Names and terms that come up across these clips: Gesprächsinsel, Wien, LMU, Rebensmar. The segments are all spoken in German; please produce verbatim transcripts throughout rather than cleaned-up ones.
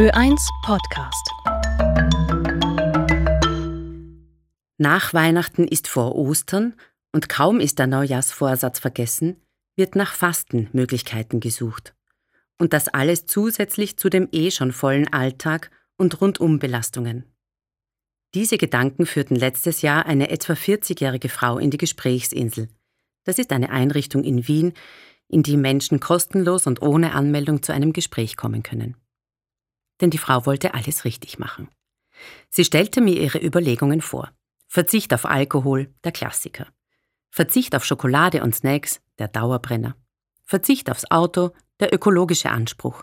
Ö eins Podcast. Nach Weihnachten ist vor Ostern und kaum ist der Neujahrsvorsatz vergessen, wird nach Fastenmöglichkeiten gesucht. Und das alles zusätzlich zu dem eh schon vollen Alltag und Rundumbelastungen. Diese Gedanken führten letztes Jahr eine etwa vierzigjährige Frau in die Gesprächsinsel. Das ist eine Einrichtung in Wien, in die Menschen kostenlos und ohne Anmeldung zu einem Gespräch kommen können. Denn die Frau wollte alles richtig machen. Sie stellte mir ihre Überlegungen vor. Verzicht auf Alkohol, der Klassiker. Verzicht auf Schokolade und Snacks, der Dauerbrenner. Verzicht aufs Auto, der ökologische Anspruch.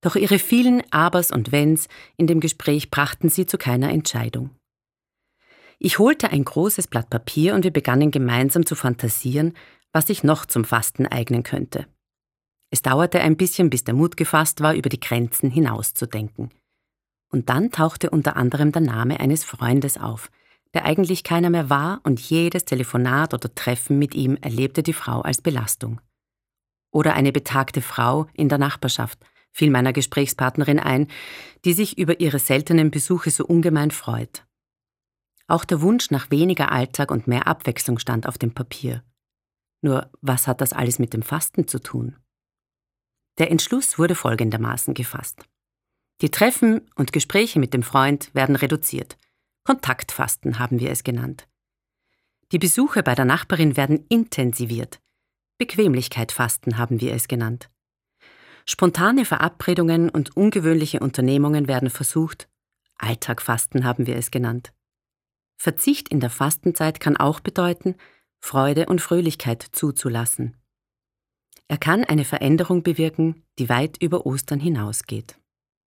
Doch ihre vielen Abers und Wenns in dem Gespräch brachten sie zu keiner Entscheidung. Ich holte ein großes Blatt Papier und wir begannen gemeinsam zu fantasieren, was sich noch zum Fasten eignen könnte. Es dauerte ein bisschen, bis der Mut gefasst war, über die Grenzen hinauszudenken. Und dann tauchte unter anderem der Name eines Freundes auf, der eigentlich keiner mehr war, und jedes Telefonat oder Treffen mit ihm erlebte die Frau als Belastung. Oder eine betagte Frau in der Nachbarschaft, fiel meiner Gesprächspartnerin ein, die sich über ihre seltenen Besuche so ungemein freut. Auch der Wunsch nach weniger Alltag und mehr Abwechslung stand auf dem Papier. Nur, was hat das alles mit dem Fasten zu tun? Der Entschluss wurde folgendermaßen gefasst. Die Treffen und Gespräche mit dem Freund werden reduziert. Kontaktfasten haben wir es genannt. Die Besuche bei der Nachbarin werden intensiviert. Bequemlichkeitsfasten haben wir es genannt. Spontane Verabredungen und ungewöhnliche Unternehmungen werden versucht. Alltagfasten haben wir es genannt. Verzicht in der Fastenzeit kann auch bedeuten, Freude und Fröhlichkeit zuzulassen. Er kann eine Veränderung bewirken, die weit über Ostern hinausgeht.